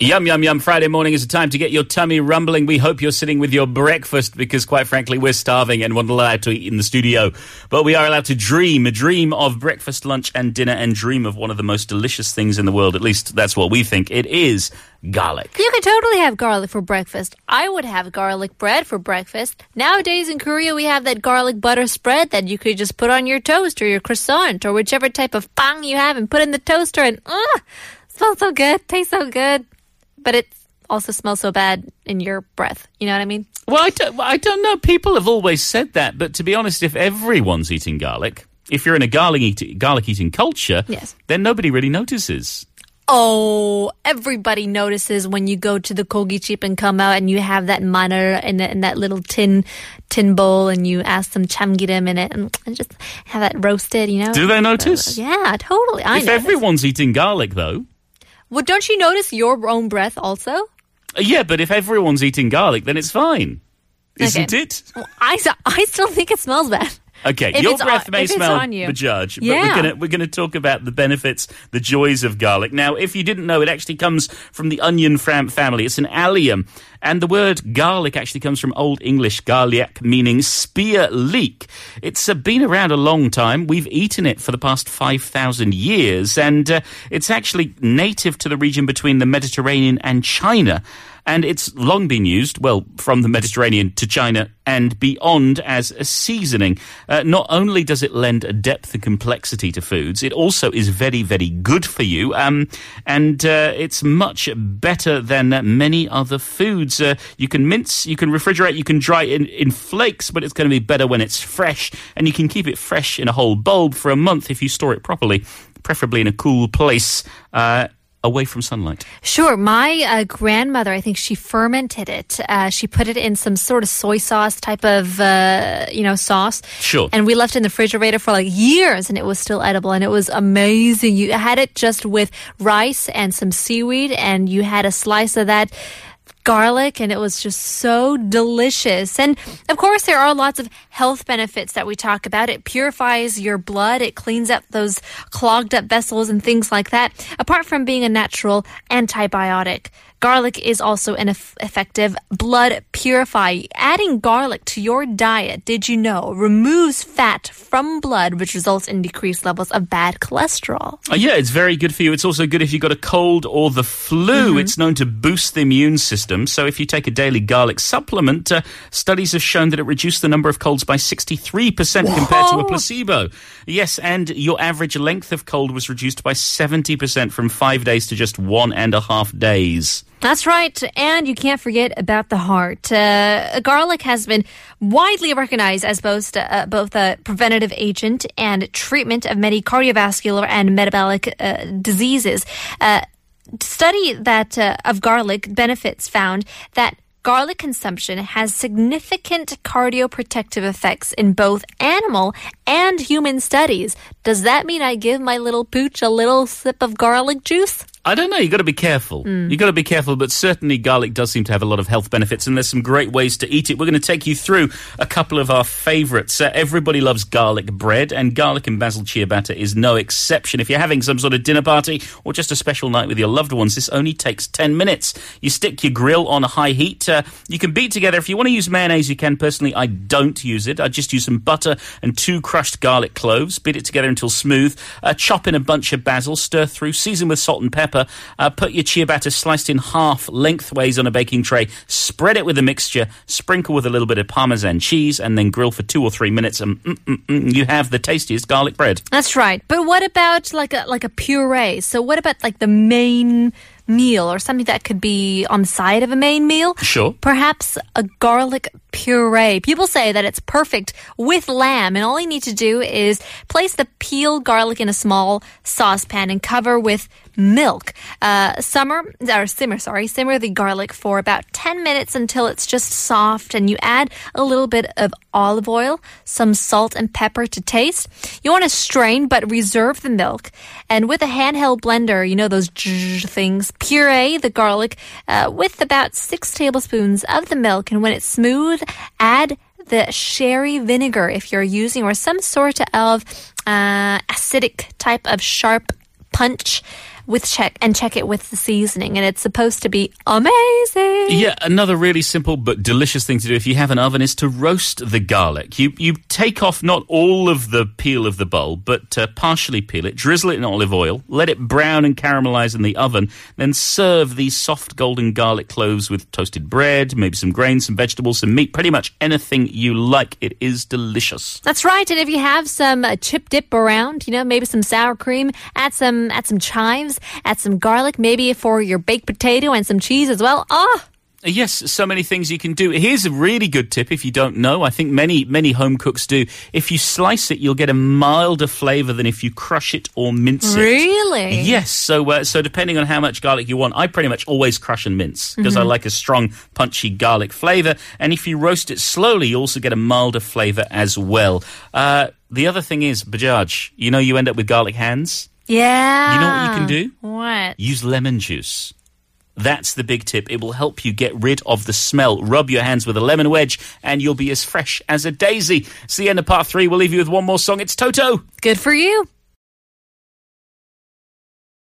Yum, yum, yum. Friday morning is a time to get your tummy rumbling. We hope you're sitting with your breakfast because, quite frankly, we're starving and we're not allowed to eat in the studio. But we are allowed to dream of breakfast, lunch and dinner and dream of one of the most delicious things in the world. At least that's what we think. It is garlic. You could totally have garlic for breakfast. I would have garlic bread for breakfast. Nowadays in Korea, we have that garlic butter spread that you could just put on your toast or your croissant or whichever type of 빵 you have and put in the toaster and smells so good, tastes so good. But it also smells so bad in your breath. You know what I mean? Well, I don't know. People have always said that. But to be honest, if everyone's eating garlic, if you're in a garlic eating culture, yes, then nobody really notices. Oh, everybody notices when you go to the Kogi chip and come out and you have that maner in that little tin bowl and you add some chamgirim in it and just have that roasted, you know? Do they notice? Yeah, totally. If everyone's eating garlic, though... Well, don't you notice your own breath also? Yeah, but if everyone's eating garlic, then it's fine. Isn't it? Well, I still think it smells bad. Okay, your breath may smell Bajaj, but we're going to talk about the benefits, the joys of garlic. Now, if you didn't know, it actually comes from the onion family. It's an allium, and the word garlic actually comes from Old English garliak, meaning spear leek. It's been around a long time. We've eaten it for the past 5,000 years, and it's actually native to the region between the Mediterranean and China. And it's long been used, well, from the Mediterranean to China and beyond as a seasoning. Not only does it lend a depth and complexity to foods, it also is very, very good for you. And it's much better than many other foods. You can mince, you can refrigerate, you can dry it in flakes, but it's going to be better when it's fresh. And you can keep it fresh in a whole bulb for a month if you store it properly, preferably in a cool place, away from sunlight. Sure. My grandmother, I think she fermented it. She put it in some sort of soy sauce type of, sauce. Sure. And we left it in the refrigerator for like years and it was still edible and it was amazing. You had it just with rice and some seaweed and you had a slice of that garlic and it was just so delicious. And of course there are lots of health benefits that we talk about. It purifies your blood, it cleans up those clogged up vessels and things like that. Apart from being a natural antibiotic, garlic is also an effective blood purifier. Adding garlic to your diet, did you know, removes fat from blood, which results in decreased levels of bad cholesterol. Yeah, it's very good for you. It's also good if you've got a cold or the flu. Mm-hmm. It's known to boost the immune system. So if you take a daily garlic supplement, studies have shown that it reduced the number of colds by 63% compared to a placebo. Yes, and your average length of cold was reduced by 70% from 5 days to just 1.5 days. That's right. And you can't forget about the heart. Garlic has been widely recognized as both a preventative agent and treatment of many cardiovascular and metabolic diseases. Study that of garlic benefits found that garlic consumption has significant cardioprotective effects in both animal and human studies. Does that mean I give my little pooch a little sip of garlic juice? I don't know. You've got to be careful. You've got to be careful, but certainly garlic does seem to have a lot of health benefits, and there's some great ways to eat it. We're going to take you through a couple of our favourites. Everybody loves garlic bread, and garlic and basil ciabatta is no exception. If you're having some sort of dinner party or just a special night with your loved ones, this only takes 10 minutes. You stick your grill on a high heat. You can beat together. If you want to use mayonnaise, you can. Personally, I don't use it. I just use some butter and 2 crushed garlic cloves. Beat it together until smooth. Chop in a bunch of basil. Stir through. Season with salt and pepper. Put your ciabatta sliced in half lengthways on a baking tray, spread it with the mixture, sprinkle with a little bit of Parmesan cheese, and then grill for 2 or 3 minutes, and you have the tastiest garlic bread. That's right. But what about like a puree? So what about like the main meal or something that could be on the side of a main meal? Sure. Perhaps a garlic puree. People say that it's perfect with lamb, and all you need to do is place the peeled garlic in a small saucepan and cover with milk. Simmer the garlic for about 10 minutes until it's just soft, and you add a little bit of olive oil, some salt and pepper to taste. You want to strain but reserve the milk, and with a handheld blender, you know those things, puree the garlic with about 6 tablespoons of the milk, and when it's smooth, add the sherry vinegar if you're using, or some sort of acidic type of sharp punch with check it with the seasoning, and it's supposed to be amazing. Yeah, another really simple but delicious thing to do if you have an oven is to roast the garlic. You take off not all of the peel of the bulb, but partially peel it, drizzle it in olive oil, let it brown and caramelize in the oven, then serve these soft golden garlic cloves with toasted bread, maybe some grains, some vegetables, some meat, pretty much anything you like. It is delicious. That's right, and if you have some chip dip around, you know, maybe some sour cream, add some chives, add some garlic, maybe for your baked potato, and some cheese as well. Ah! Yes, so many things you can do. Here's a really good tip if you don't know. I think many home cooks do. If you slice it, you'll get a milder flavour than if you crush it or mince it. Really? Yes, so depending on how much garlic you want, I pretty much always crush and mince because I like a strong, punchy garlic flavour. And if you roast it slowly, you also get a milder flavour as well. The other thing is, Bajaj, you know you end up with garlic hands? Yeah. You know what you can do? What? Use lemon juice. That's the big tip. It will help you get rid of the smell. Rub your hands with a lemon wedge and you'll be as fresh as a daisy. See you in part 3. We'll leave you with one more song. It's Toto. Good for you.